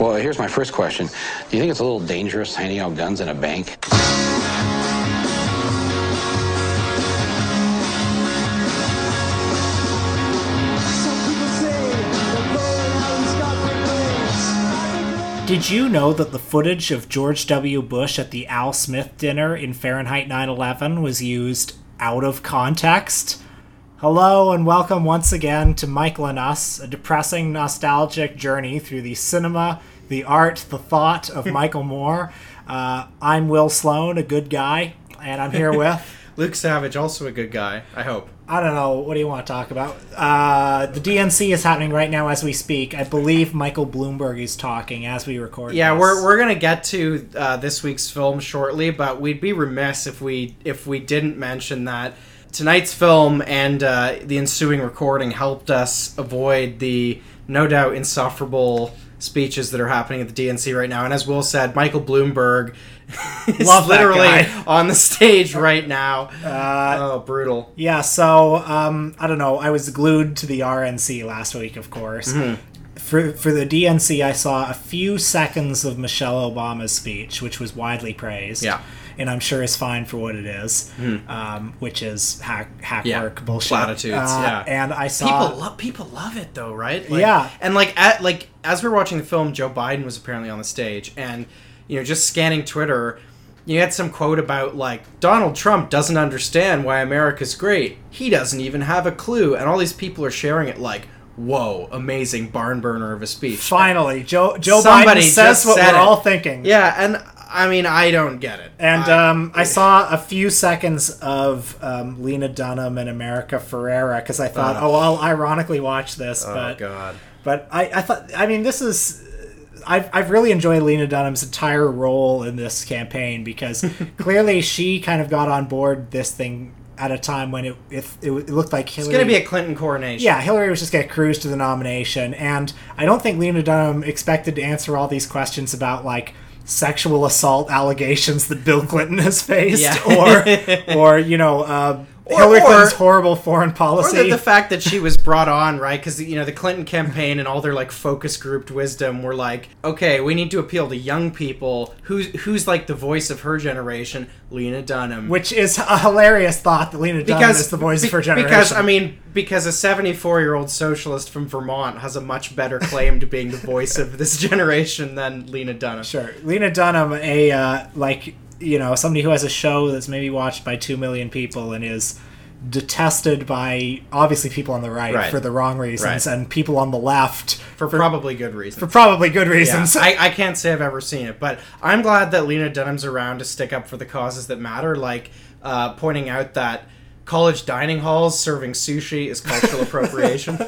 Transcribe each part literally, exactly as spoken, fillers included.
Well, here's my first question. Do you think it's a little dangerous handing out guns in a bank? Did you know that the footage of George W. Bush at the Al Smith dinner in Fahrenheit nine eleven was used out of context? Hello and welcome once again to Michael and Us, a depressing, nostalgic journey through the cinema, the art, the thought of Michael Moore. Uh, I'm Will Sloan, a good guy, and I'm here with... Luke Savage, also a good guy, I hope. I don't know. What do you want to talk about? Uh, the D N C is happening right now as we speak. I believe Michael Bloomberg is talking as we record yeah, this. Yeah, we're we're going to get to uh, this week's film shortly, but we'd be remiss if we if we didn't mention that tonight's film and uh, the ensuing recording helped us avoid the no doubt insufferable speeches that are happening at the D N C right now. And as Will said, Michael Bloomberg is Love literally on the stage right now. Uh, oh, brutal. Yeah, so, um, I don't know. I was glued to the R N C last week, of course. Mm-hmm. For, for the D N C, I saw a few seconds of Michelle Obama's speech, which was widely praised. Yeah. And I'm sure is fine for what it is, mm. um, which is hack, hack yeah. work bullshit. Platitudes, uh, yeah. And I saw people, lo- people love it though, right? Like, yeah. And like, at, like as we were watching the film, Joe Biden was apparently on the stage, and you know, just scanning Twitter, you had some quote about like Donald Trump doesn't understand why America's great. He doesn't even have a clue, and all these people are sharing it like, whoa, amazing barn burner of a speech. Finally, and Joe Joe Biden says what we're it. all thinking. Yeah, and. I mean, I don't get it. And um, I saw a few seconds of um, Lena Dunham and America Ferrera because I thought, oh. oh, I'll ironically watch this. Oh, but, God. But I, I thought, I mean, this is... I've, I've really enjoyed Lena Dunham's entire role in this campaign because clearly she kind of got on board this thing at a time when it it, it looked like Hillary... It's going to be a Clinton coronation. Yeah, Hillary was just going to cruise to the nomination. And I don't think Lena Dunham expected to answer all these questions about, like... sexual assault allegations that Bill Clinton has faced, yeah. or, or you know, uh, or, Hillary Clinton's or, horrible foreign policy, or the, the fact that she was brought on, right? Because you know the Clinton campaign and all their like focus grouped wisdom were like, okay, we need to appeal to young people. Who's who's like the voice of her generation? Lena Dunham, which is a hilarious thought that Lena Dunham because, is the voice be, of her generation. Because I mean, because a seventy-four-year-old socialist from Vermont has a much better claim to being the voice of this generation than Lena Dunham. Sure, Lena Dunham, a uh, like. you know, somebody who has a show that's maybe watched by two million people and is detested by, obviously, people on the right, right. for the wrong reasons, right. and people on the left... For, for probably good reasons. For probably good reasons. Yeah. I, I can't say I've ever seen it, but I'm glad that Lena Dunham's around to stick up for the causes that matter, like uh, pointing out that college dining halls serving sushi is cultural appropriation.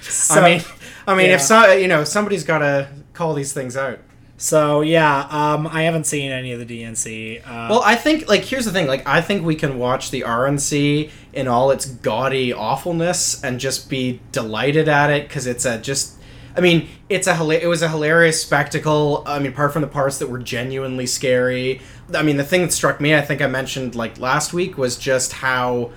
So, I mean, I mean, yeah. if so, you know, somebody's got to call these things out. So, yeah, um, I haven't seen any of the D N C. Uh, well, I think, like, here's the thing. Like, I think we can watch the R N C in all its gaudy awfulness and just be delighted at it because it's a just... I mean, it's a it was a hilarious spectacle. I mean, apart from the parts that were genuinely scary. I mean, the thing that struck me, I think I mentioned, like, last week, was just how,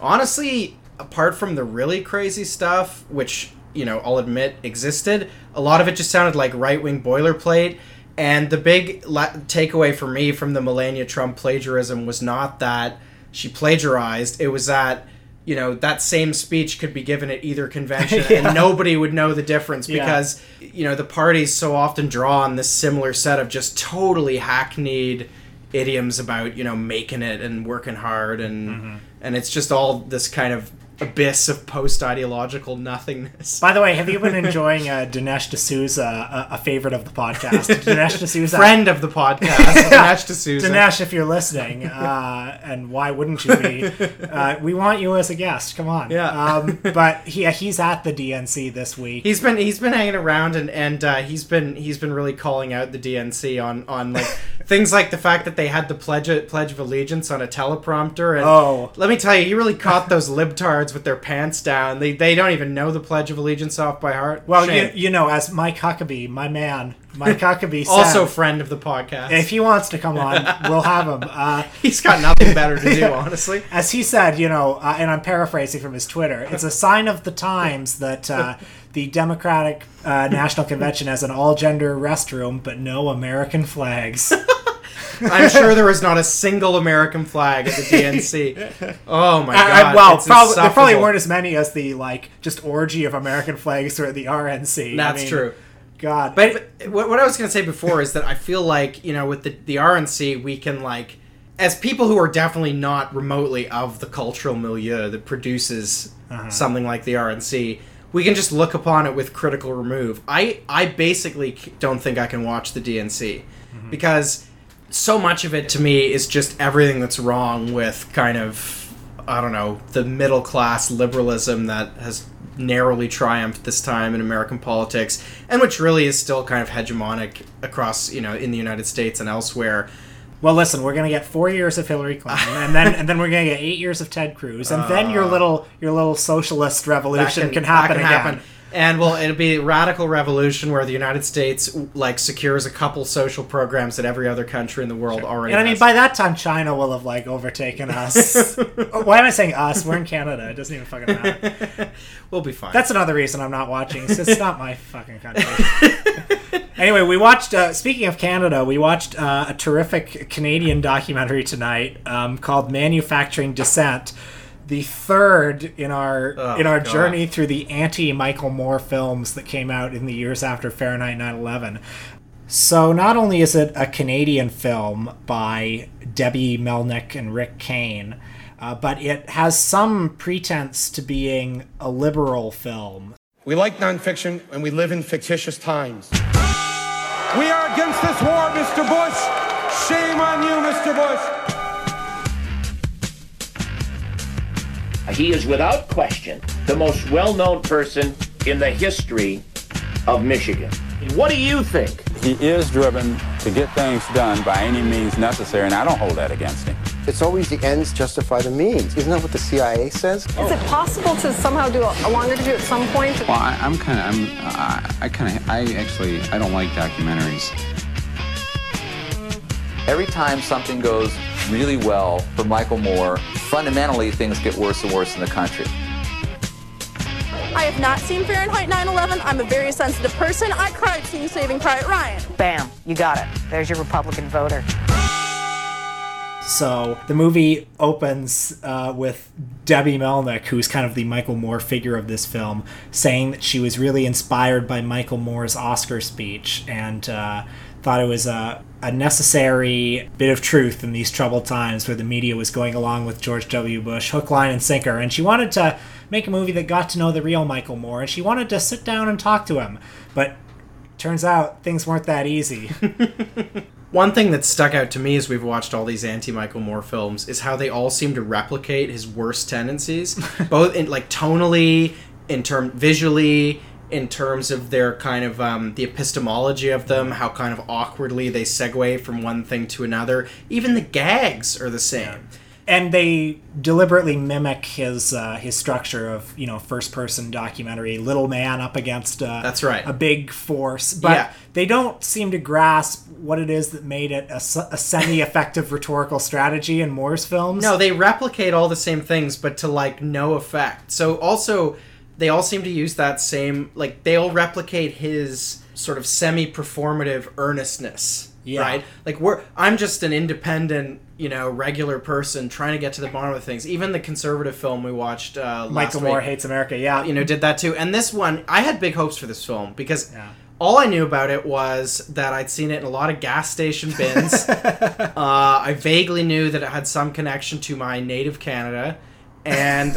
honestly, apart from the really crazy stuff, which... you know, I'll admit existed. A lot of it just sounded like right-wing boilerplate. And the big la- takeaway for me from the Melania Trump plagiarism was not that she plagiarized. It was that, you know, that same speech could be given at either convention yeah. and nobody would know the difference because, yeah. you know, the parties so often draw on this similar set of just totally hackneyed idioms about, you know, making it and working hard. And, mm-hmm. and it's just all this kind of abyss of post-ideological nothingness. By the way, have you been enjoying uh, Dinesh D'Souza, a, a favorite of the podcast? Dinesh D'Souza. Friend of the podcast, yeah. Dinesh D'Souza. Dinesh, if you're listening, uh, and why wouldn't you be? Uh, we want you as a guest, come on. Yeah. Um, but he, he's at the D N C this week. He's been he's been hanging around, and, and uh, he's been he's been really calling out the D N C on, on like things like the fact that they had the Pledge of, Pledge of Allegiance on a teleprompter. And oh. Let me tell you, you really caught those libtards with their pants down. They they don't even know the Pledge of Allegiance off by heart. Well, you, you know, as Mike Huckabee, my man, Mike Huckabee said... Also friend of the podcast. If he wants to come on, we'll have him. Uh, He's got nothing better to do, honestly. As he said, you know, uh, and I'm paraphrasing from his Twitter, it's a sign of the times that... Uh, the Democratic uh, National Convention as an all-gender restroom, but no American flags. I'm sure there was not a single American flag at the D N C. Oh, my God. I, I, well, probably, there probably weren't as many as the, like, just orgy of American flags at the R N C. That's I mean, true. God. But, but what I was going to say before is that I feel like, you know, with the, the R N C, we can, like, as people who are definitely not remotely of the cultural milieu that produces uh-huh. something like the R N C, we can just look upon it with critical remove. I, I basically don't think I can watch the D N C mm-hmm. because so much of it to me is just everything that's wrong with kind of, I don't know, the middle class liberalism that has narrowly triumphed this time in American politics, and which really is still kind of hegemonic across, you know, in the United States and elsewhere. Well, listen, we're going to get four years of Hillary Clinton, and then and then we're going to get eight years of Ted Cruz, and uh, then your little your little socialist revolution can, can happen can again. Happen. And, well, it'll be a radical revolution where the United States, like, secures a couple social programs that every other country in the world sure. already has. And, I mean, has. By that time, China will have, like, overtaken us. Why am I saying us? We're in Canada. It doesn't even fucking matter. We'll be fine. That's another reason I'm not watching. It's not my fucking country. Anyway, we watched, uh, speaking of Canada, we watched uh, a terrific Canadian documentary tonight um, called Manufacturing Dissent. The third in our oh, in our God. journey through the anti-Michael Moore films that came out in the years after Fahrenheit nine eleven. So not only is it a Canadian film by Debbie Melnyk and Rick Kane, uh, but it has some pretense to being a liberal film. We like nonfiction, and we live in fictitious times. We are against this war, Mister Bush. Shame on you, Mister Bush. He is without question the most well-known person in the history of Michigan. What do you think? He is driven to get things done by any means necessary, and I don't hold that against him. It's always the ends justify the means. Isn't that what the C I A says? Is oh. it possible to somehow do a, a long interview at some point? Well, I, I'm kind of, I'm, I, I kind of, I actually, I don't like documentaries. Every time something goes really well for Michael Moore, fundamentally things get worse and worse in the country. I have not seen Fahrenheit nine eleven. I'm a very sensitive person. I cried seeing Saving Private Ryan. Bam, you got it. There's your Republican voter. So the movie opens uh, with Debbie Melnyk, who's kind of the Michael Moore figure of this film, saying that she was really inspired by Michael Moore's Oscar speech and uh, thought it was a a necessary bit of truth in these troubled times where the media was going along with George W. Bush, hook, line, and sinker. And she wanted to make a movie that got to know the real Michael Moore, and she wanted to sit down and talk to him. But turns out things weren't that easy. One thing that stuck out to me as we've watched all these anti-Michael Moore films is how they all seem to replicate his worst tendencies, both in, like, tonally, in term visually, in terms of their kind of um, the epistemology of them, how kind of awkwardly they segue from one thing to another. Even the gags are the same. Yeah. And they deliberately mimic his uh, his structure of, you know, first-person documentary, little man up against a, That's right. a big force. But yeah. they don't seem to grasp what it is that made it a, a semi-effective rhetorical strategy in Moore's films. No, they replicate all the same things, but to, like, no effect. So also, they all seem to use that same, like, they all replicate his sort of semi-performative earnestness, yeah. right? Like, we're, I'm just an independent, you know, regular person trying to get to the bottom of things. Even the conservative film we watched uh, last Michael Moore Hates America, yeah. you know, did that too. And this one, I had big hopes for this film because yeah. all I knew about it was that I'd seen it in a lot of gas station bins. uh, I vaguely knew that it had some connection to my native Canada. and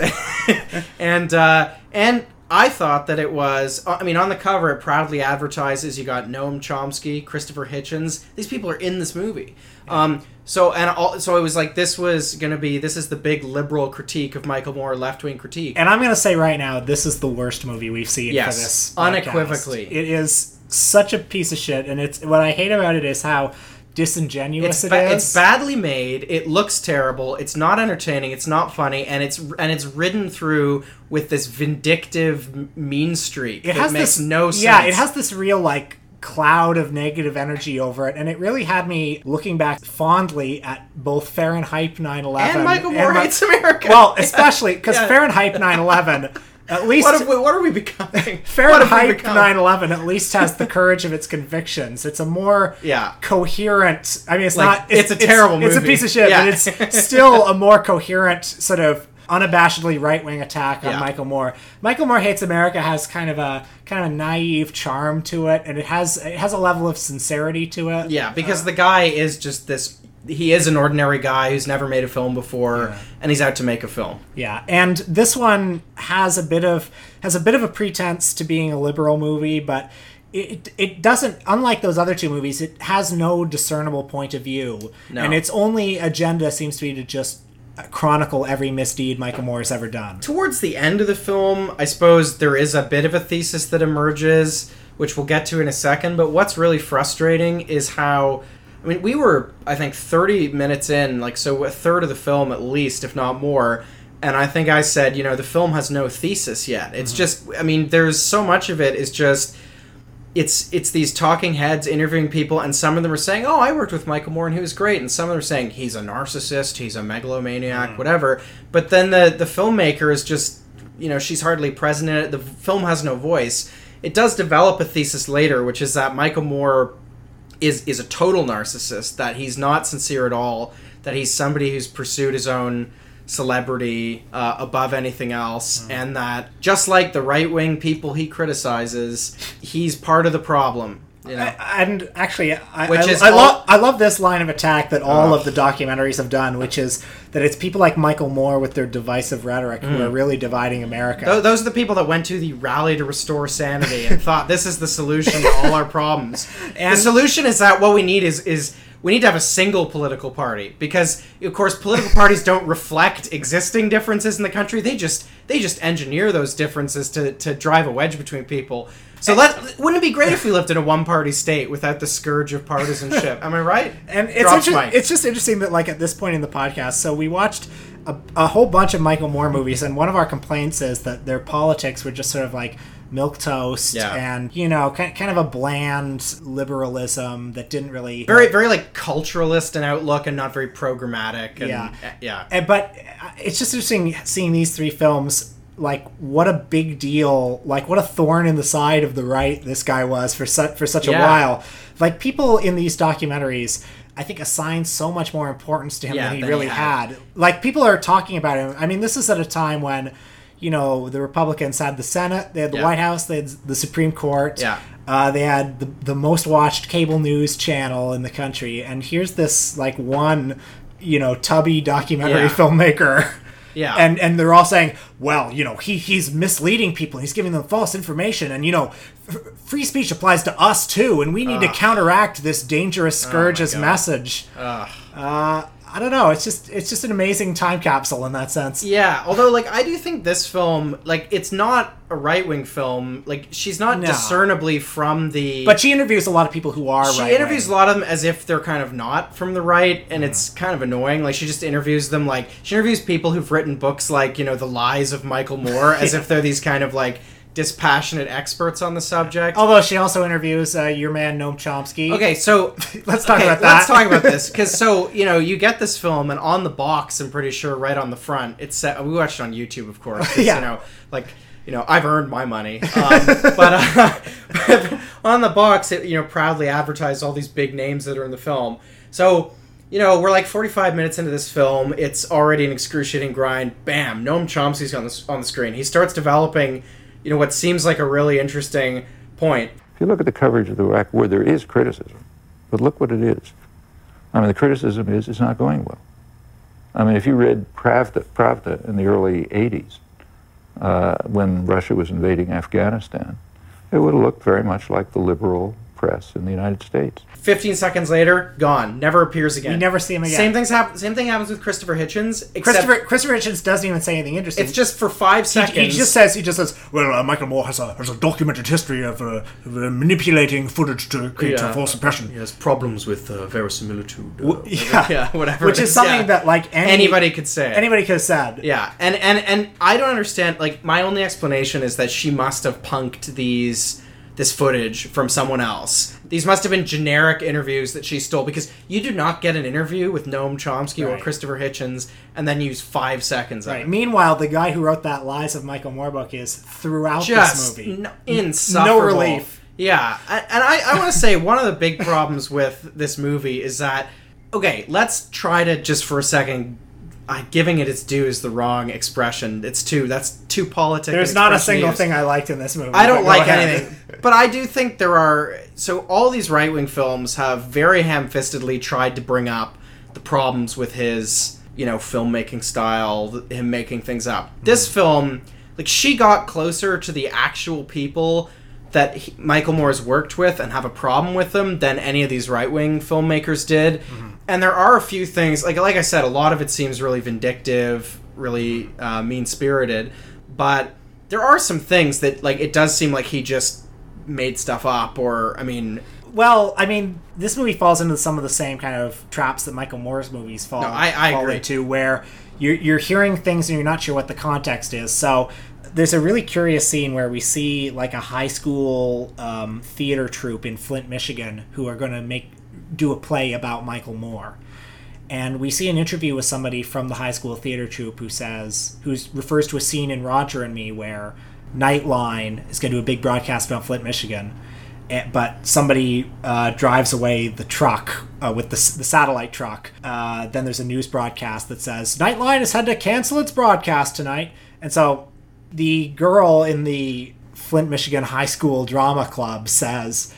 and uh, and I thought that it was, I mean, on the cover it proudly advertises you got Noam Chomsky, Christopher Hitchens. These people are in this movie. Yeah. Um, so and all, so it was like this was going to be, this is the big liberal critique of Michael Moore, left-wing critique. And I'm going to say right now, this is the worst movie we've seen yes, for this podcast. Unequivocally. It is such a piece of shit, and it's what I hate about it is how disingenuous it's ba- it is. It's badly made. It looks terrible. It's not entertaining. It's not funny, and it's and it's ridden through with this vindictive mean streak. It has makes this, no sense. Yeah, it has this real, like, cloud of negative energy over it, and it really had me looking back fondly at both Fahrenheit nine eleven and Michael Moore Hates America. Well, especially because yeah. Fahrenheit nine eleven At least what, have we, what are we becoming? Fahrenheit nine eleven at least has the courage of its convictions. It's a more yeah. coherent. I mean, it's like, not. It's, it's a terrible it's, movie. It's a piece of shit, yeah. but it's still a more coherent sort of unabashedly right-wing attack on yeah. Michael Moore. Michael Moore Hates America has kind of a kind of a naive charm to it, and it has it has a level of sincerity to it. Yeah, because uh, the guy is just this. He is an ordinary guy who's never made a film before, yeah. and he's out to make a film. Yeah, and this one has a bit of has a bit of a pretense to being a liberal movie, but it it doesn't. Unlike those other two movies, it has no discernible point of view, no. and its only agenda seems to be to just chronicle every misdeed Michael Moore has ever done. Towards the end of the film, I suppose there is a bit of a thesis that emerges, which we'll get to in a second. But what's really frustrating is how. I mean, we were, I think, thirty minutes in, like, so a third of the film at least, if not more, and I think I said, you know, the film has no thesis yet. It's mm-hmm. just, I mean, there's so much of it is just, it's it's these talking heads interviewing people, and some of them are saying, oh, I worked with Michael Moore and he was great, and some of them are saying, he's a narcissist, he's a megalomaniac, mm-hmm. whatever, but then the, the filmmaker is just, you know, she's hardly present in it, the film has no voice. It does develop a thesis later, which is that Michael Moore is is a total narcissist, that he's not sincere at all, that he's somebody who's pursued his own celebrity uh, above anything else, mm. and that just like the right-wing people he criticizes, he's part of the problem. You know? I, and actually, I, which I, is I, all, I, love, I love this line of attack that all uh, of the documentaries have done, which is that it's people like Michael Moore with their divisive rhetoric mm. who are really dividing America. Th- those are the people that went to the rally to restore sanity and thought this is the solution to all our problems. And the solution is that what we need is is we need to have a single political party, because, of course, political parties don't reflect existing differences in the country. They just they just engineer those differences to, to drive a wedge between people. So let, wouldn't it be great if we lived in a one-party state without the scourge of partisanship? Am I right? And it's, inter- it's just interesting that, like, at this point in the podcast, so we watched a, a whole bunch of Michael Moore movies, and one of our complaints is that their politics were just sort of like milquetoast yeah. and, you know, kind of a bland liberalism that didn't really... Very, very like, culturalist in outlook and not very programmatic. And, yeah. Uh, yeah. And, but it's just interesting seeing these three films... Like, what a big deal, like, what a thorn in the side of the right this guy was for, su- for such yeah. a while. Like, people in these documentaries, I think, assign so much more importance to him yeah, than he than really he had. had. Like, people are talking about him. I mean, this is at a time when, you know, the Republicans had the Senate, they had the yeah. White House, they had the Supreme Court. Yeah. Uh, they had the, the most watched cable news channel in the country. And here's this, like, one, you know, tubby documentary yeah. filmmaker... Yeah, and and they're all saying, well, you know, he he's misleading people. He's giving them false information, and you know, f- free speech applies to us too, and we need Ugh. to counteract this dangerous scourge's oh message. Ugh. Uh, I don't know. It's just it's just an amazing time capsule in that sense. Yeah, although like I do think this film, like, it's not a right wing film. Like, she's not no. discernibly from the. But she interviews a lot of people who are right. She right-wing. interviews a lot of them as if they're kind of not from the right, and mm. it's kind of annoying. Like, she just interviews them like she interviews people who've written books like, you know, The Lies of Michael Moore, as yeah. if they're these kind of like dispassionate experts on the subject. Although she also interviews uh, your man Noam Chomsky. Okay, so let's talk okay, about that. Let's talk about this, because so you know you get this film, and on the box, I'm pretty sure right on the front, it's uh, we watched it on YouTube, of course. yeah, you know, like. You know, I've earned my money. Um, but uh, on the box, it, you know, proudly advertised all these big names that are in the film. So, you know, we're like forty-five minutes into this film. It's already an excruciating grind. Bam! Noam Chomsky's on the, on the screen. He starts developing, you know, what seems like a really interesting point. If you look at the coverage of the Iraq War, there is criticism. But look what it is. I mean, the criticism is it's not going well. I mean, if you read Pravda, Pravda in the early eighties, Uh, when Russia was invading Afghanistan, it would have looked very much like the liberal press in the United States. fifteen seconds later, gone. Never appears again. You never see him again. Same things happen. Same thing happens with Christopher Hitchens. Christopher Christopher Hitchens doesn't even say anything interesting. It's just for five seconds. He, he just says he just says, well, uh, Michael Moore has a has a documented history of, uh, of uh, manipulating footage to create yeah. false impression. He has problems with uh, verisimilitude. Uh, w- yeah. yeah, whatever. Which is something yeah. that like any, anybody could say. Anybody could have said. Yeah, and and and I don't understand. Like, my only explanation is that she must have punked these this footage from someone else. These must have been generic interviews that she stole, because you do not get an interview with Noam Chomsky right. or Christopher Hitchens and then use five seconds right. of it. Meanwhile, the guy who wrote that Lies of Michael Moore book is throughout Just this movie. N- insufferable. No relief. Yeah. And I, I want to say one of the big problems with this movie is that, okay, let's try to just for a second... I, giving it its due is the wrong expression. It's too, that's too politic. There's not a single used. thing I liked in this movie. I don't like anything. But I do think there are, so all these right-wing films have very ham-fistedly tried to bring up the problems with his, you know, filmmaking style, him making things up. Mm-hmm. This film, like, she got closer to the actual people that he, Michael Moore has worked with and have a problem with them than any of these right-wing filmmakers did. Mm-hmm. And there are a few things, like like I said, a lot of it seems really vindictive, really uh, mean-spirited, but there are some things that, like, it does seem like he just made stuff up, or, I mean... Well, I mean, this movie falls into some of the same kind of traps that Michael Moore's movies fall, no, I, I fall agree. into, where you're, you're hearing things and you're not sure what the context is, so... There's a really curious scene where we see, like, a high school um, theater troupe in Flint, Michigan, who are going to make do a play about Michael Moore. And we see an interview with somebody from the high school theater troupe who says, who refers to a scene in Roger and Me where Nightline is going to do a big broadcast about Flint, Michigan, but somebody uh, drives away the truck uh, with the, the satellite truck. Uh, then there's a news broadcast that says, Nightline has had to cancel its broadcast tonight. And so... The girl in the Flint, Michigan high school drama club says,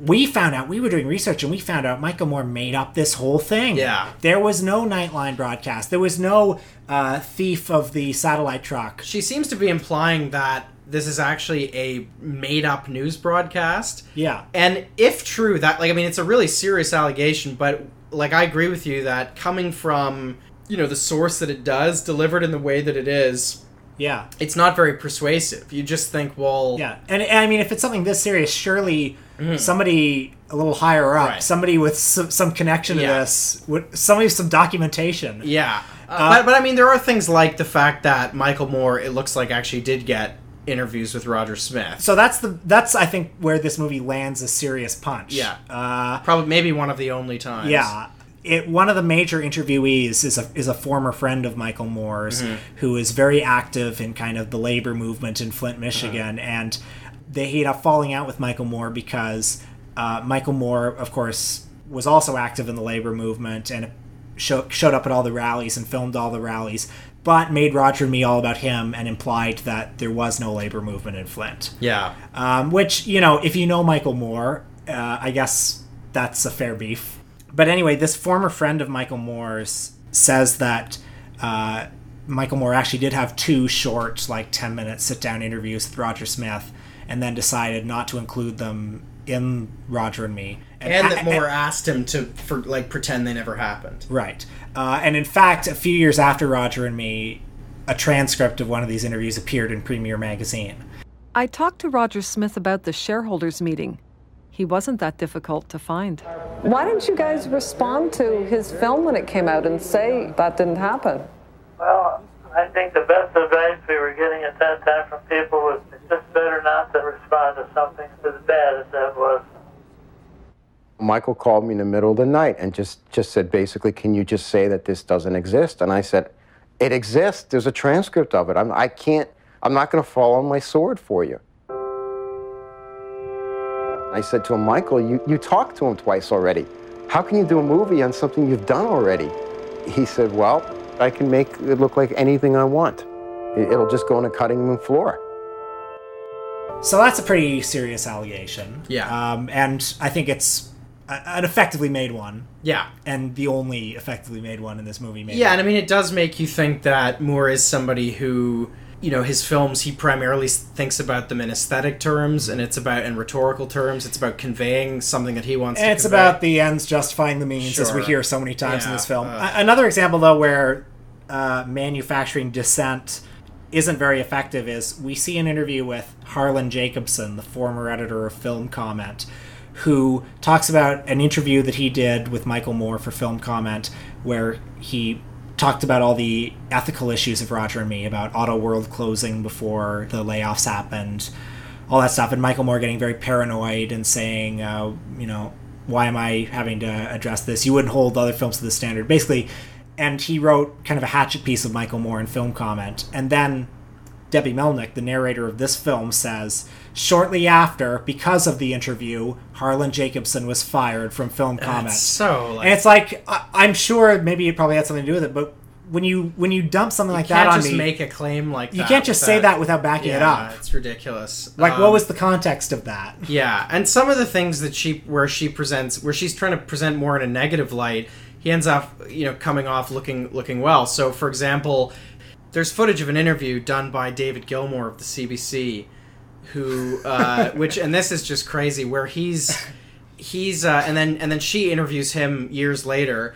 we found out, we were doing research and we found out Michael Moore made up this whole thing. Yeah. There was no Nightline broadcast. There was no uh, thief of the satellite truck. She seems to be implying that this is actually a made up news broadcast. Yeah. And if true, that, like, I mean, it's a really serious allegation, but, like, I agree with you that coming from, you know, the source that it does, delivered in the way that it is, yeah, it's not very persuasive. You just think, well... Yeah, and, and I mean, if it's something this serious, surely mm. somebody a little higher up, right. somebody with some, some connection yeah. to this, would, somebody with some documentation. Yeah, uh, uh, but, but I mean, there are things like the fact that Michael Moore, it looks like, actually did get interviews with Roger Smith. So that's, the that's I think, where this movie lands a serious punch. Yeah, uh, probably maybe one of the only times. Yeah. It, one of the major interviewees is a is a former friend of Michael Moore's mm-hmm. who is very active in kind of the labor movement in Flint, Michigan, uh-huh. and they ended up falling out with Michael Moore because uh, Michael Moore, of course, was also active in the labor movement and show, showed up at all the rallies and filmed all the rallies, but made Roger and Me all about him and implied that there was no labor movement in Flint. Yeah. Um, which, you know, if you know Michael Moore, uh, I guess that's a fair beef. But anyway, this former friend of Michael Moore's says that uh, Michael Moore actually did have two short, like, ten-minute sit-down interviews with Roger Smith and then decided not to include them in Roger and Me. And, and that Moore and, asked him to, for, like, pretend they never happened. Right. Uh, and in fact, a few years after Roger and Me, a transcript of one of these interviews appeared in Premiere Magazine. I talked to Roger Smith about the shareholders' meeting. He wasn't that difficult to find. Why didn't you guys respond to his film when it came out and say that didn't happen? Well, I think the best advice we were getting at that time from people was it's just better not to respond to something as bad as that was. Michael called me in the middle of the night and just, just said, basically, can you just say that this doesn't exist? And I said, it exists. There's a transcript of it. I'm, I can't, I'm not going to fall on my sword for you. I said to him, Michael, you, you talked to him twice already. How can you do a movie on something you've done already? He said, well, I can make it look like anything I want. It'll just go on a cutting room floor. So that's a pretty serious allegation. Yeah. Um, and I think it's an effectively made one. Yeah. And the only effectively made one in this movie. Maybe. Yeah, and I mean, it does make you think that Moore is somebody who... You know, his films, he primarily thinks about them in aesthetic terms, and it's about in rhetorical terms. It's about conveying something that he wants and to it's convey. It's about the ends justifying the means, sure. as we hear so many times yeah. in this film. Uh, Another example, though, where uh, Manufacturing Dissent isn't very effective is we see an interview with Harlan Jacobson, the former editor of Film Comment, who talks about an interview that he did with Michael Moore for Film Comment, where he... talked about all the ethical issues of Roger and Me, about Auto World closing before the layoffs happened, all that stuff, and Michael Moore getting very paranoid and saying, uh, you know, why am I having to address this? You wouldn't hold other films to this standard, basically. And he wrote kind of a hatchet piece of Michael Moore in Film Comment. And then Debbie Melnyk, the narrator of this film, says, shortly after, because of the interview, Harlan Jacobson was fired from Film Comment. That's so... Like, and it's like, I, I'm sure maybe it probably had something to do with it, but when you when you dump something you like that on me... You can't just make a claim like that. You can't just without, say that without backing yeah, it up. Yeah, it's ridiculous. Like, um, what was the context of that? Yeah, and some of the things that she... Where she presents... Where she's trying to present more in a negative light... He ends up, you know, coming off looking looking well. So, for example, there's footage of an interview done by David Gilmore of the C B C, who, uh, which, and this is just crazy, where he's, he's, uh, and then and then she interviews him years later,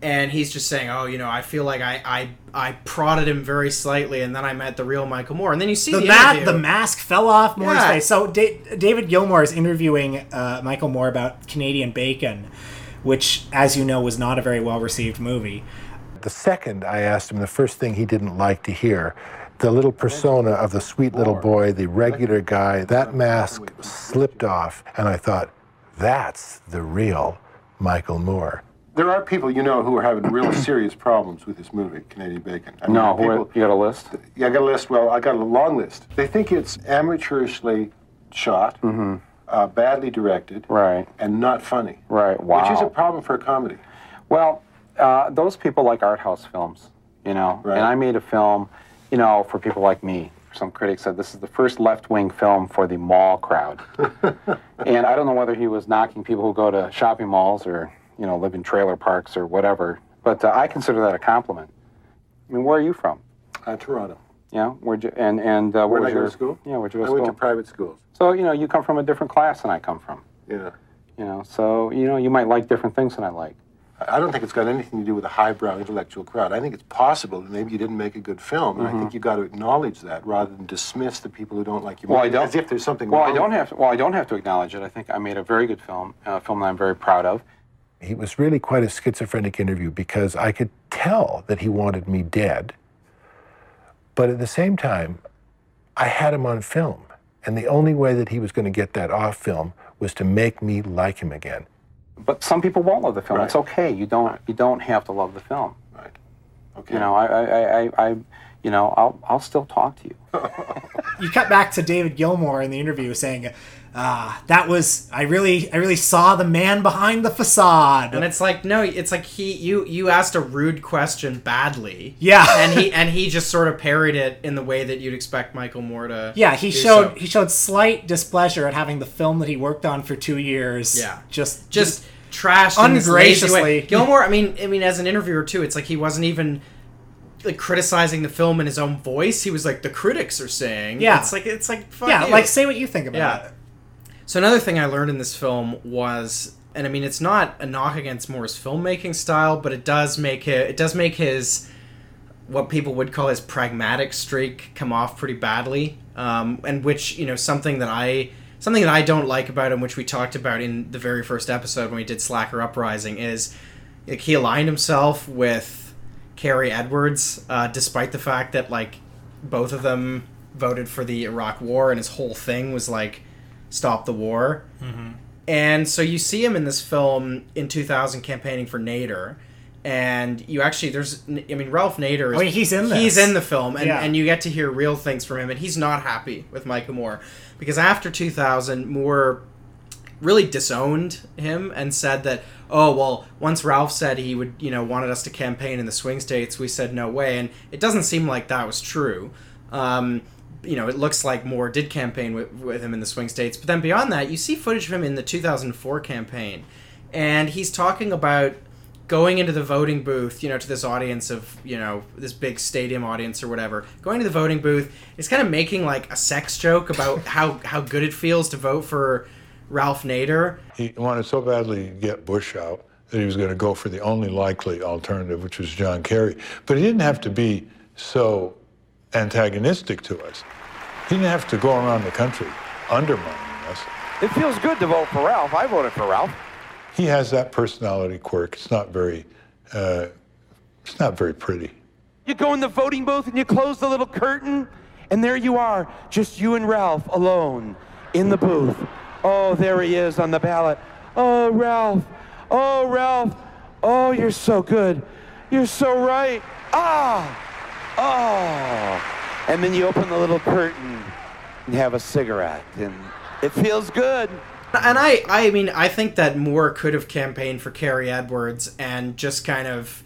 and he's just saying, oh, you know, I feel like I I, I prodded him very slightly, and then I met the real Michael Moore, and then you see the the, ma- the mask fell off Moore's yeah. face. So da- David Gilmore is interviewing uh, Michael Moore about Canadian Bacon, which, as you know, was not a very well-received movie. The second I asked him, the first thing he didn't like to hear, the little persona of the sweet little boy, the regular guy, that mask slipped off, and I thought, that's the real Michael Moore. There are people, you know, who are having real serious problems with this movie, Canadian Bacon. I mean, no, people, you got a list? Yeah, I got a list. Well, I got a long list. They think it's amateurishly shot. Mm-hmm. Uh, badly directed, right, and not funny, right? Wow, which is a problem for a comedy. Well, uh, those people like art house films, you know. Right. And I made a film, you know, for people like me. Some critics said this is the first left-wing film for the mall crowd, and I don't know whether he was knocking people who go to shopping malls or, you know, live in trailer parks or whatever. But uh, I consider that a compliment. I mean, where are you from? Uh, Toronto. Yeah, where'd you, and and uh, where did I go to school? Yeah, where'd you go to school? I went to private schools. So, you know, you come from a different class than I come from. Yeah. You know, so, you know, you might like different things than I like. I don't think it's got anything to do with a highbrow intellectual crowd. I think it's possible that maybe you didn't make a good film, and mm-hmm. I think you got to acknowledge that rather than dismiss the people who don't like your well, movie I don't, as if there's something well, wrong. I don't have to, well, I don't have to acknowledge it. I think I made a very good film, a film that I'm very proud of. It was really quite a schizophrenic interview because I could tell that he wanted me dead. But at the same time, I had him on film. And the only way that he was going to get that off film was to make me like him again. But some people won't love the film. Right. It's okay. You don't. Right. You don't have to love the film. Right. Okay. You know, I, I, I, I you know, I'll, I'll still talk to you. You cut back to David Gilmore in the interview saying, "Ah, that was. I really, I really saw the man behind the facade." And it's like, no, it's like he, you, you asked a rude question badly. Yeah. and he, and he just sort of parried it in the way that you'd expect Michael Moore to. Yeah, he do showed, so. he showed slight displeasure at having the film that he worked on for two years. Yeah. Just, just, just trashed ungraciously. Gilmore, I mean, I mean, as an interviewer too, it's like he wasn't even. Like criticizing the film in his own voice, he was like, "The critics are saying." Yeah, it's like it's like fuck yeah, you. Like say what you think about yeah. it. So another thing I learned in this film was, and I mean, it's not a knock against Moore's filmmaking style, but it does make it it does make his what people would call his pragmatic streak come off pretty badly, um, and which you know something that I something that I don't like about him, which we talked about in the very first episode when we did Slacker Uprising, is like he aligned himself with Carrie Edwards, uh, despite the fact that, like, both of them voted for the Iraq War and his whole thing was, like, stop the war. Mm-hmm. And so you see him in this film in two thousand campaigning for Nader, and you actually, there's, I mean, Ralph Nader is... Oh, he's in this. He's in the film, and, yeah. and you get to hear real things from him, and he's not happy with Michael Moore. Because after two thousand, Moore really disowned him and said that, oh, well, once Ralph said he would, you know, wanted us to campaign in the swing states, we said no way. And it doesn't seem like that was true. Um, you know, it looks like Moore did campaign with, with him in the swing states. But then beyond that, you see footage of him in the two thousand four campaign. And he's talking about going into the voting booth, you know, to this audience of, you know, this big stadium audience or whatever. Going to the voting booth, it's kind of making, like, a sex joke about how, how good it feels to vote for Ralph Nader. He wanted so badly to get Bush out that he was going to go for the only likely alternative, which was John Kerry. But he didn't have to be so antagonistic to us. He didn't have to go around the country undermining us. It feels good to vote for Ralph. I voted for Ralph. He has that personality quirk. It's not very, uh, it's not very pretty. You go in the voting booth and you close the little curtain, and there you are, just you and Ralph alone. in the booth. Oh, there he is on the ballot. Oh, Ralph. Oh, Ralph. Oh, you're so good. You're so right. Ah! Oh! And then you open the little curtain and have a cigarette, and it feels good. And I, I mean, I think that Moore could have campaigned for Carrie Edwards and just kind of,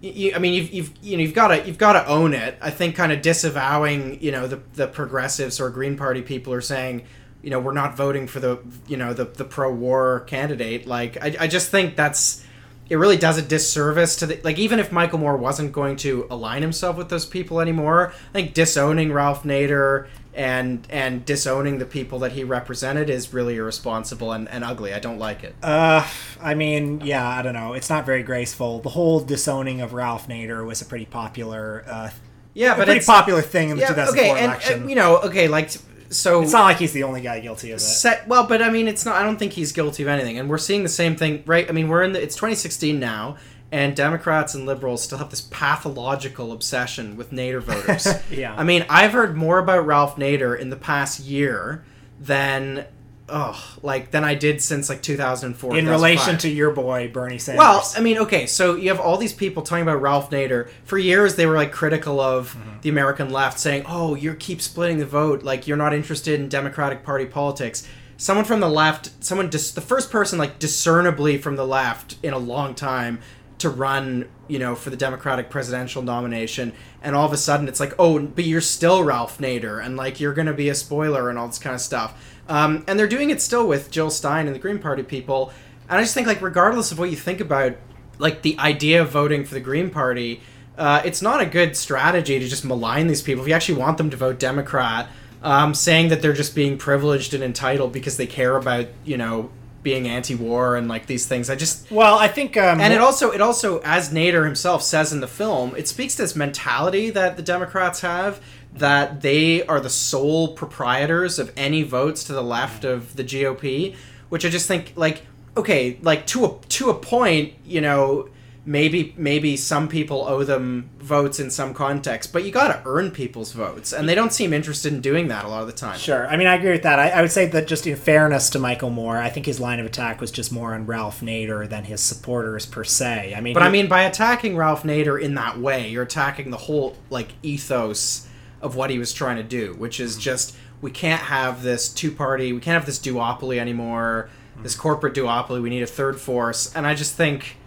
you, I mean, you've, you've, you know, you've got to, you've got to own it. I think kind of disavowing, you know, the the progressives or Green Party people are saying, you know, we're not voting for the, you know, the the pro-war candidate. Like, I, I just think that's, it really does a disservice to the, like, even if Michael Moore wasn't going to align himself with those people anymore, I think disowning Ralph Nader and and disowning the people that he represented is really irresponsible and, and ugly. I don't like it. Uh, I mean, yeah, I don't know. It's not very graceful. The whole disowning of Ralph Nader was a pretty popular, uh, yeah, but a pretty it's, popular thing in the yeah, two thousand four okay, and, election. And, you know, okay, like, so it's not like he's the only guy guilty of it. Set, well, but I mean, it's not. I don't think he's guilty of anything, and we're seeing the same thing, right? I mean, we're in the, it's twenty sixteen now. And Democrats and liberals still have this pathological obsession with Nader voters. Yeah. I mean, I've heard more about Ralph Nader in the past year than, oh, like, than I did since, like, two thousand four. In relation to your boy, Bernie Sanders. Well, I mean, okay, so you have all these people talking about Ralph Nader. For years, they were, like, critical of mm-hmm. the American left, saying, oh, you keep splitting the vote. Like, you're not interested in Democratic Party politics. Someone from the left, someone, dis- the first person, like, discernibly from the left in a long time to run, you know, for the Democratic presidential nomination, and all of a sudden it's like, oh, but you're still Ralph Nader, and, like, you're going to be a spoiler and all this kind of stuff. Um, and they're doing it still with Jill Stein and the Green Party people. And I just think, like, regardless of what you think about, like, the idea of voting for the Green Party, uh, it's not a good strategy to just malign these people. If you actually want them to vote Democrat, um, saying that they're just being privileged and entitled because they care about, you know, being anti-war and, like, these things. I just... Well, I think... Um, and it also, it also, as Nader himself says in the film, it speaks to this mentality that the Democrats have, that they are the sole proprietors of any votes to the left of the G O P, which I just think, like, okay, like, to a, to a point, you know, maybe maybe some people owe them votes in some context, but you got to earn people's votes, and they don't seem interested in doing that a lot of the time. Sure. I mean, I agree with that. I, I would say that, just in fairness to Michael Moore, I think his line of attack was just more on Ralph Nader than his supporters per se. I mean, But he, I mean, by attacking Ralph Nader in that way, you're attacking the whole, like, ethos of what he was trying to do, which is mm-hmm. just, we can't have this two-party, we can't have this duopoly anymore, mm-hmm. this corporate duopoly, we need a third force, and I just think...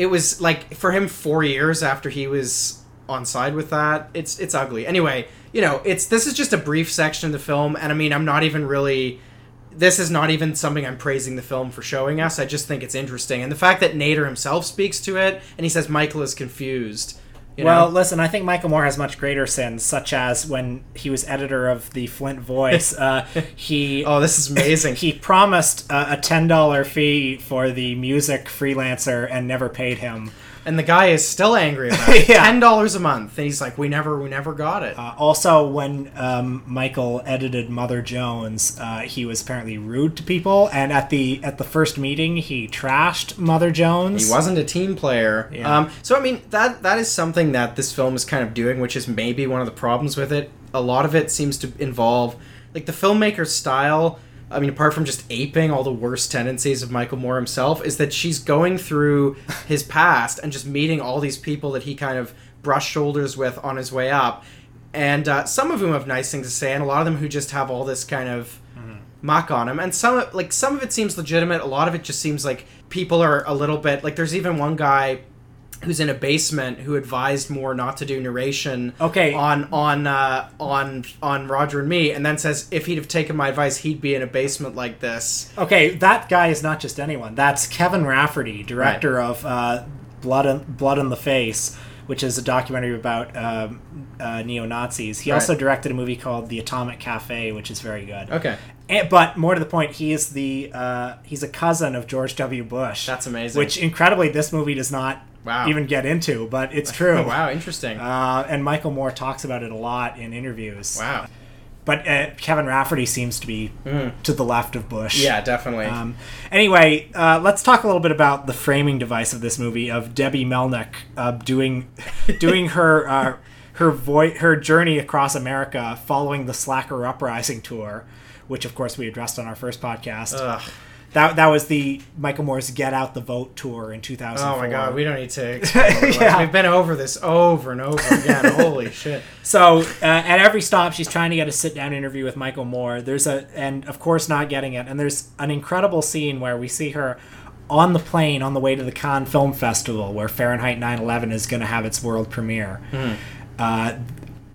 It was, like, for him, four years after he was on side with that. It's it's ugly. Anyway, you know, it's this is just a brief section of the film, and I mean, I'm not even really... This is not even something I'm praising the film for showing us. I just think it's interesting. And the fact that Nader himself speaks to it, and he says Michael is confused... You know? Well, listen, I think Michael Moore has much greater sins, such as when he was editor of the Flint Voice, uh, he... oh, this is amazing. He promised uh, a ten dollars fee for the music freelancer and never paid him. And the guy is still angry about it. Yeah. ten dollars a month. And he's like, we never we never got it. Uh, also, when um, Michael edited Mother Jones, uh, he was apparently rude to people. And at the at the first meeting, he trashed Mother Jones. He wasn't a team player. Yeah. Um, so, I mean, that that is something that this film is kind of doing, which is maybe one of the problems with it. A lot of it seems to involve, like, the filmmaker's style. I mean, apart from just aping all the worst tendencies of Michael Moore himself, is that she's going through his past and just meeting all these people that he kind of brushed shoulders with on his way up. And uh, some of whom have nice things to say, and a lot of them who just have all this kind of mm-hmm. muck on them. And some, like, some of it seems legitimate. A lot of it just seems like people are a little bit... Like, there's even one guy... who's in a basement, who advised Moore not to do narration okay. on on uh, on on Roger and Me, and then says, if he'd have taken my advice, he'd be in a basement like this. Okay, that guy is not just anyone. That's Kevin Rafferty, director right. of uh, Blood in, Blood in the Face, which is a documentary about um, uh, neo-Nazis. He right. also directed a movie called The Atomic Cafe, which is very good. Okay. And, but more to the point, he is the uh, he's a cousin of George W. Bush. That's amazing. Which, incredibly, this movie does not... Wow. even get into, but it's true. Wow, interesting. Uh, and Michael Moore talks about it a lot in interviews. Wow. But uh, Kevin Rafferty seems to be mm. to the left of Bush. Yeah, definitely. Um, anyway, uh, let's talk a little bit about the framing device of this movie, of Debbie Melnyk uh, doing doing her uh, her vo- her journey across America following the Slacker Uprising tour, which of course we addressed on our first podcast. Ugh. That that was the Michael Moore's Get Out the Vote tour in two thousand four. Oh my God, we don't need to explain what it was. We've been over this over and over again. Holy shit. So uh, at every stop, she's trying to get a sit-down interview with Michael Moore. There's a and of course not getting it. And there's an incredible scene where we see her on the plane on the way to the Cannes Film Festival, where Fahrenheit nine eleven is going to have its world premiere. Mm. Uh,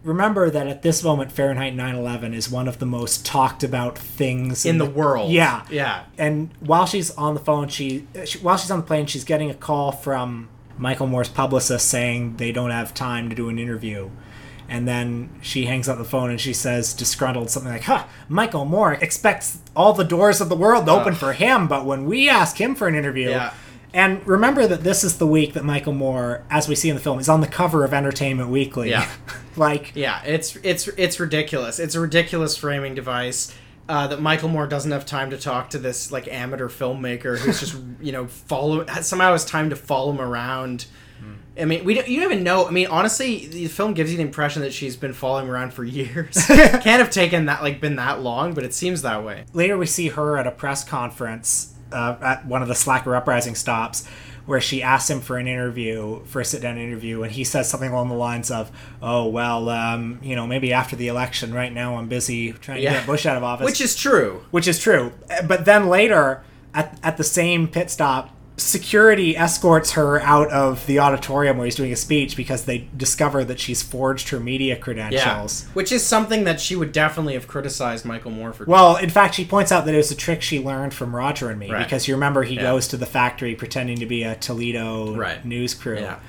remember that at this moment, Fahrenheit nine eleven is one of the most talked about things in, in the, the world. Yeah. Yeah. And while she's on the phone, she, she while she's on the plane, she's getting a call from Michael Moore's publicist saying they don't have time to do an interview. And then she hangs up the phone and she says, disgruntled, something like, huh, Michael Moore expects all the doors of the world to uh, open for him, but when we ask him for an interview... Yeah. And remember that this is the week that Michael Moore, as we see in the film, is on the cover of Entertainment Weekly. Yeah. Like... Yeah, it's it's it's ridiculous. It's a ridiculous framing device uh, that Michael Moore doesn't have time to talk to this, like, amateur filmmaker who's just, you know, follow... Somehow has time to follow him around... I mean, we don't, you don't even know. I mean, honestly, the film gives you the impression that she's been following around for years. Can't have taken that, like, been that long, but it seems that way. Later, we see her at a press conference uh, at one of the Slacker Uprising stops, where she asks him for an interview, for a sit-down interview, and he says something along the lines of, "Oh well, um, you know, maybe after the election. Right now, I'm busy trying yeah. to get Bush out of office," which is true. Which is true. But then later, at at the same pit stop, security escorts her out of the auditorium where he's doing a speech because they discover that she's forged her media credentials. Yeah, which is something that she would definitely have criticized Michael Moore for. Well, in fact, she points out that it was a trick she learned from Roger and Me, right. because you remember he yeah. goes to the factory pretending to be a Toledo right. news crew. Yeah.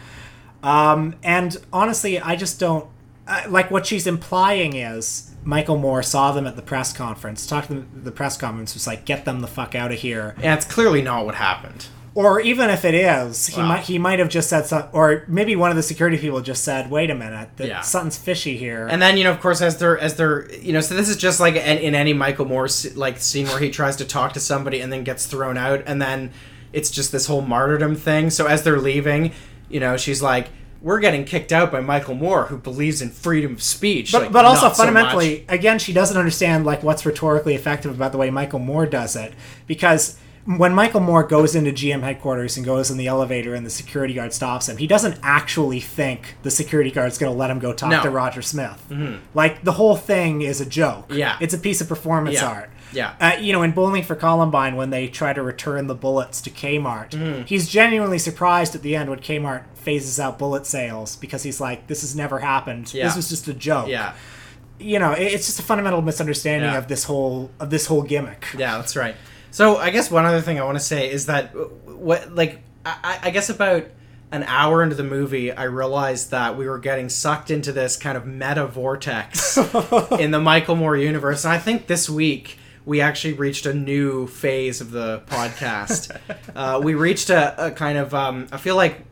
Um, and honestly, I just don't... Uh, like, what she's implying is... Michael Moore saw them at the press conference, talked to them at the press conference, was like, get them the fuck out of here. Yeah, it's clearly not what happened. Or even if it is, he wow. might he might have just said something, or maybe one of the security people just said, "Wait a minute, the, yeah. something's fishy here." And then, you know, of course, as they're as they're you know, so this is just like in, in any Michael Moore like scene where he tries to talk to somebody and then gets thrown out, and then it's just this whole martyrdom thing. So as they're leaving, you know, she's like, "We're getting kicked out by Michael Moore, who believes in freedom of speech." But, like, but also fundamentally, so again, she doesn't understand like what's rhetorically effective about the way Michael Moore does it, because when Michael Moore goes into G M headquarters and goes in the elevator and the security guard stops him, he doesn't actually think the security guard's going to let him go talk no. to Roger Smith. Mm-hmm. Like, the whole thing is a joke. Yeah. It's a piece of performance yeah. art. Yeah. Uh, you know, in Bowling for Columbine, when they try to return the bullets to Kmart, mm. he's genuinely surprised at the end when Kmart phases out bullet sales, because he's like, this has never happened. Yeah. This was just a joke. Yeah. You know, it's just a fundamental misunderstanding yeah. of this whole of this whole gimmick. Yeah, that's right. So I guess one other thing I want to say is that, what like, I, I guess about an hour into the movie, I realized that we were getting sucked into this kind of meta vortex in the Michael Moore universe. And I think this week we actually reached a new phase of the podcast. uh, we reached a, a kind of, um, I feel like,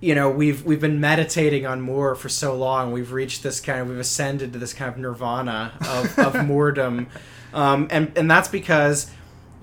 you know, we've we've been meditating on Moore for so long. We've reached this kind of, we've ascended to this kind of nirvana of, of Moordom. Um, and, and that's because...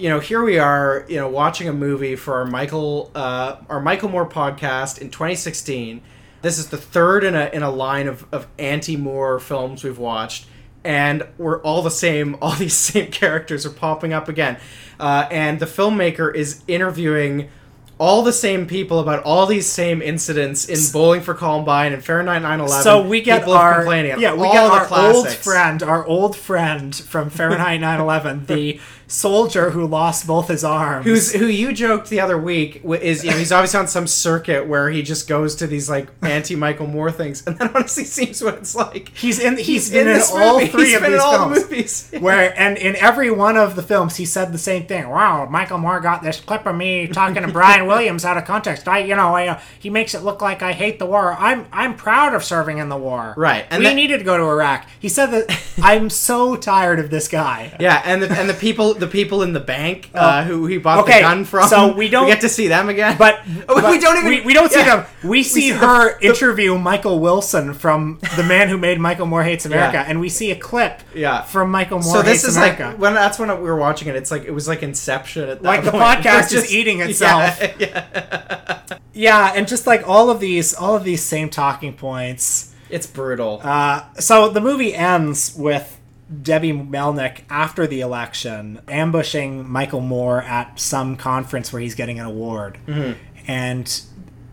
You know, here we are, you know, watching a movie for our Michael uh, our Michael Moore podcast in twenty sixteen. This is the third in a in a line of, of anti-Moore films we've watched, and we're all the same. All these same characters are popping up again, uh, and the filmmaker is interviewing all the same people about all these same incidents in Bowling for Columbine and Fahrenheit nine eleven. So we get people our complaining yeah, we get our classics. old friend, our old friend from Fahrenheit nine eleven, the soldier who lost both his arms. Who's who? You joked the other week is, you know, he's obviously on some circuit where he just goes to these like anti Michael Moore things, and that honestly seems what it's like. He's in he's, he's in, in this all movie. three he's of been these in all films. The movies. Where and in every one of the films he said the same thing. Wow, Michael Moore got this clip of me talking to Brian Williams out of context. I, you know, I, uh, he makes it look like I hate the war. I'm, I'm proud of serving in the war. Right, and we that, needed to go to Iraq. He said that. I'm so tired of this guy. Yeah, and the, and the people, the people in the bank uh, who he bought okay, the gun from. So we don't we get to see them again. But, oh, but we don't even we, we don't see yeah. them. We see, we see her the, interview the, Michael Wilson from the man who made Michael Moore Hates America, yeah. and we see a clip yeah. from Michael Moore. So this Hates is America. Like when that's when we were watching it. It's like it was like Inception. At that like point. The podcast just, is eating itself. Yeah. Yeah. yeah, and just like all of these, all of these same talking points. It's brutal. Uh, so the movie ends with Debbie Melnyk after the election ambushing Michael Moore at some conference where he's getting an award. Mm-hmm. And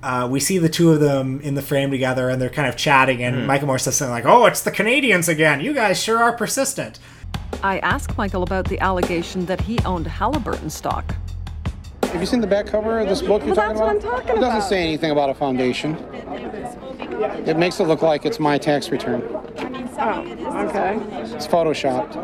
uh, we see the two of them in the frame together, and they're kind of chatting, and mm-hmm. Michael Moore says something like, "Oh, it's the Canadians again. You guys sure are persistent." I asked Michael about the allegation that he owned Halliburton stock. Have you seen the back cover of this book you're well, talking about? That's what I'm talking about. It doesn't say anything about a foundation. It makes it look like it's my tax return. Oh, okay. It's photoshopped.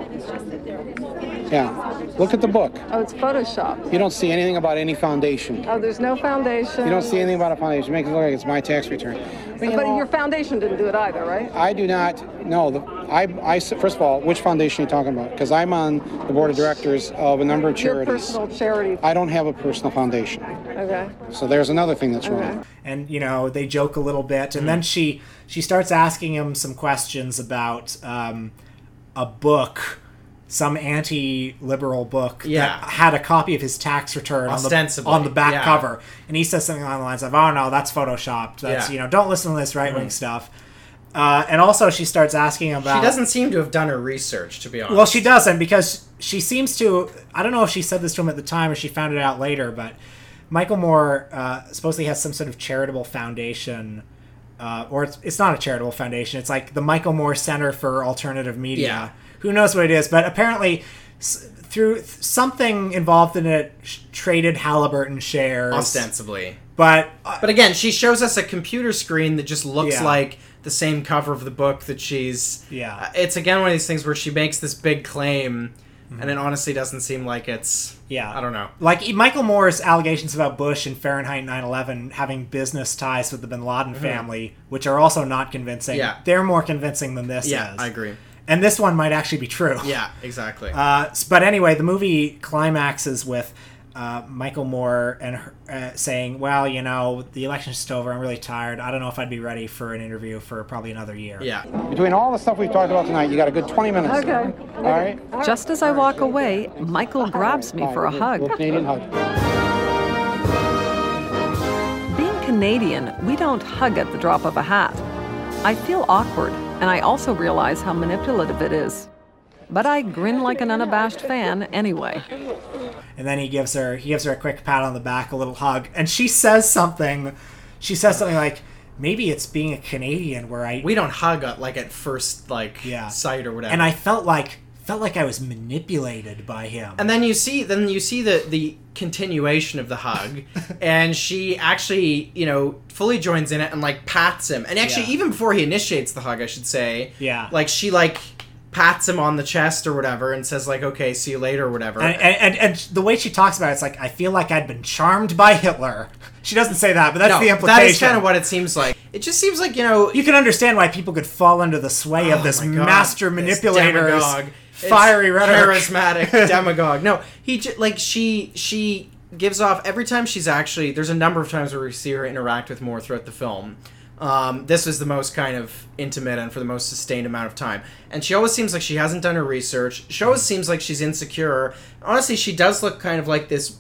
Yeah. Look at the book. Oh, it's photoshopped. You don't see anything about any foundation. Oh, there's no foundation. You don't see anything about a foundation. It makes it look like it's my tax return. But, you but know, your foundation didn't do it either, right? I do not. No. The, I, I, first of all, which foundation are you talking about? Because I'm on the board of directors of a number of charities. Your personal charity. I don't have a personal foundation. Okay. So there's another thing that's okay. wrong. And, you know, they joke a little bit. And mm-hmm. then she, she starts asking him some questions about um, a book, some anti-liberal book yeah. that had a copy of his tax return on the, on the back yeah. cover. And he says something along the lines of, oh, no, that's photoshopped. That's, yeah. you know, don't listen to this right-wing mm-hmm. stuff. Uh, and also she starts asking about... She doesn't seem to have done her research, to be honest. Well, she doesn't, because she seems to... I don't know if she said this to him at the time or she found it out later, but Michael Moore uh, supposedly has some sort of charitable foundation, uh, or it's, it's not a charitable foundation. It's like the Michael Moore Center for Alternative Media. Yeah. Who knows what it is, but apparently... S- Through something involved in it, traded Halliburton shares. Ostensibly. But uh, but again, she shows us a computer screen that just looks yeah. like the same cover of the book that she's... Yeah. Uh, it's again one of these things where she makes this big claim, mm-hmm. and it honestly doesn't seem like it's... Yeah. I don't know. Like, Michael Moore's allegations about Bush and Fahrenheit nine eleven having business ties with the Bin Laden mm-hmm. family, which are also not convincing. Yeah. They're more convincing than this yeah, is. Yeah, I agree. And this one might actually be true. Yeah, exactly. Uh, but anyway, the movie climaxes with uh, Michael Moore and her, uh, saying, well, you know, the election's just over. I'm really tired. I don't know if I'd be ready for an interview for probably another year. Yeah. Between all the stuff we've talked about tonight, you got a good twenty minutes. Okay. All right? Just as I walk away, Michael grabs me for a hug. Canadian hug. Being Canadian, we don't hug at the drop of a hat. I feel awkward. And I also realize how manipulative it is. But I grin like an unabashed fan anyway. And then he gives her he gives her a quick pat on the back, a little hug, and she says something. She says something like, maybe it's being a Canadian where I... We don't hug like at first like yeah. sight or whatever. And I felt like felt like I was manipulated by him. And then you see then you see the, the continuation of the hug, and she actually, you know, fully joins in it and like pats him. And actually yeah. even before he initiates the hug, I should say. Yeah. Like she like pats him on the chest or whatever and says like, okay, see you later or whatever. And and, and, and the way she talks about it, it's like, I feel like I'd been charmed by Hitler. She doesn't say that, but that's no, the implication. That is kind of what it seems like. It just seems like, you know... You can understand why people could fall under the sway oh of this God, master manipulator's fiery rhetoric. Charismatic demagogue. No, he j- like she she gives off every time she's actually... There's a number of times where we see her interact with Moore throughout the film. Um, this was the most kind of intimate and for the most sustained amount of time. And she always seems like she hasn't done her research. She always seems like she's insecure. Honestly, she does look kind of like this...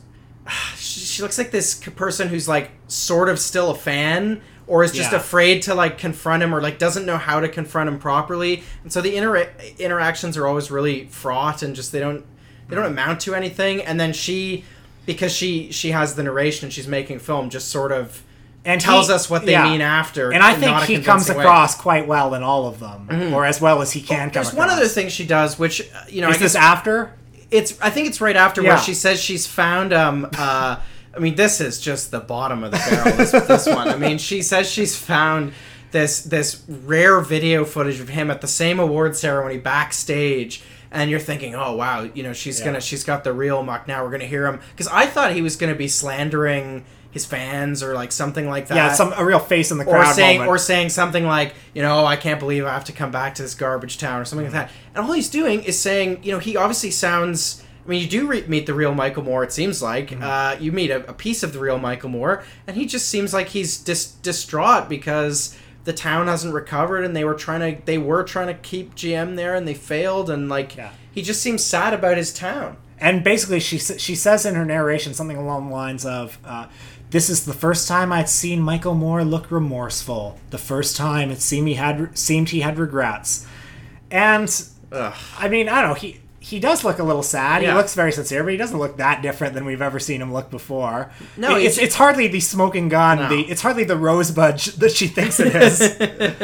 She looks like this person who's like sort of still a fan or is just yeah. afraid to like confront him or like doesn't know how to confront him properly. And so the inter- interactions are always really fraught and just they don't they don't amount to anything. And then she, because she she has the narration and she's making film, just sort of and tells he, us what they yeah. mean after. And I think he comes across way. quite well in all of them mm-hmm. or as well as he can well, come across. There's one other thing she does, which, you know... Is I guess, this after? It's. I think it's right after yeah. where she says she's found... Um, uh, I mean, this is just the bottom of the barrel, this, this one. I mean, she says she's found this this rare video footage of him at the same award ceremony backstage. And you're thinking, oh, wow, you know, she's yeah. gonna she's got the real muck now. We're going to hear him. Because I thought he was going to be slandering his fans or like something like that. Yeah, some a real face in the crowd or saying, moment. Or saying something like, you know, I can't believe I have to come back to this garbage town or something mm-hmm. like that. And all he's doing is saying, you know, he obviously sounds... I mean, you do re- meet the real Michael Moore, it seems like. Mm-hmm. Uh, you meet a, a piece of the real Michael Moore, and he just seems like he's dis- distraught because the town hasn't recovered, and they were trying to they were trying to keep G M there, and they failed, and like yeah. he just seems sad about his town. And basically, she she says in her narration something along the lines of, uh, "This is the first time I'd seen Michael Moore look remorseful. The first time it seemed he had seemed he had regrets," and Ugh. I mean, I don't know. He he does look a little sad. Yeah. He looks very sincere, but he doesn't look that different than we've ever seen him look before. No, it, it's it's hardly the smoking gun. No. The it's hardly the rosebud sh- that she thinks it is.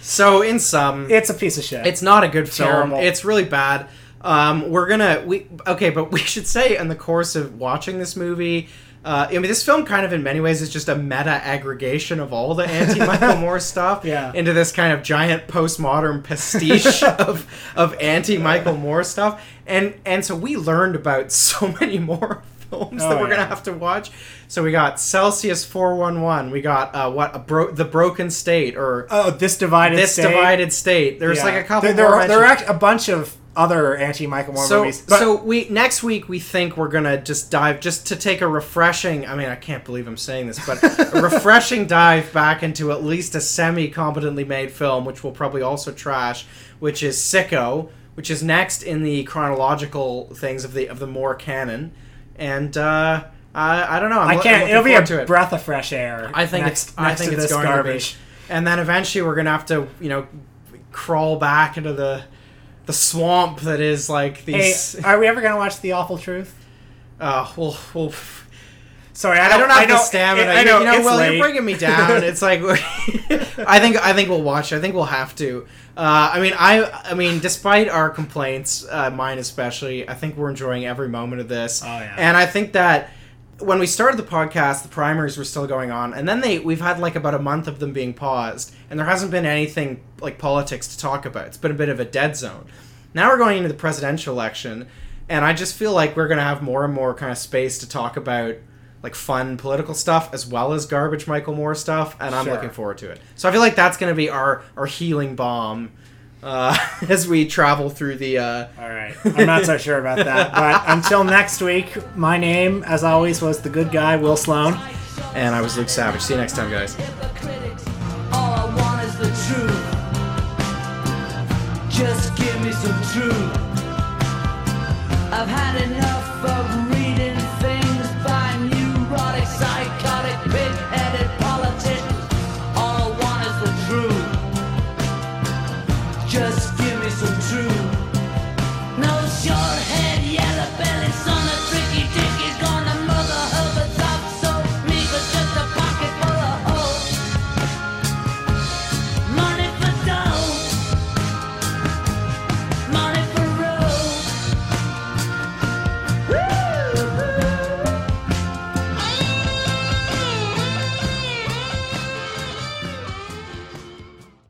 So in sum, it's a piece of shit. It's not a good film. Terrible. It's really bad. Um, we're gonna we okay, but we should say in the course of watching this movie. Uh, I mean, this film kind of in many ways is just a meta aggregation of all the anti-Michael Moore stuff yeah. into this kind of giant postmodern pastiche of of anti-Michael Moore stuff. And and so we learned about so many more films oh, that we're yeah. going to have to watch. So we got Celsius four one one. We got uh, what a bro- The Broken State or oh, This Divided this State. This Divided State. There's yeah. like a couple there, there more are, There are a bunch of other anti-Michael Moore so, movies. But so we next week we think we're gonna just dive just to take a refreshing. I mean, I can't believe I'm saying this, but a refreshing dive back into at least a semi-competently made film, which we'll probably also trash, which is Sicko, which is next in the chronological things of the of the Moore canon, and uh, I I don't know. I'm I can't. It'll be a breath of fresh air. I think next, it's. Next I think it's garbage. garbage. And then eventually we're gonna have to you know crawl back into the. The swamp that is like these. Hey, are we ever gonna watch The Awful Truth? Uh, we'll, we'll. Sorry, I don't, I don't have I the don't, stamina. It, I know, you know, it's well, late. You're bringing me down. It's like, I think, I think we'll watch. I think we'll have to. Uh, I mean, I, I mean, despite our complaints, uh, mine especially, I think we're enjoying every moment of this. Oh yeah. And I think that when we started the podcast, the primaries were still going on, and then they we've had like about a month of them being paused, and there hasn't been anything like politics to talk about. It's been a bit of a dead zone. Now we're going into the presidential election, and I just feel like we're going to have more and more kind of space to talk about like fun political stuff as well as garbage Michael Moore stuff, and I'm sure. looking forward to it. So I feel like that's going to be our, our healing bomb uh, as we travel through the... Uh... All right. I'm not so sure about that. But until next week, my name, as always, was the good guy, Will Sloan. And I was Luke Savage. See you next time, guys. All I want is the truth. Just give me some truth. I've had enough of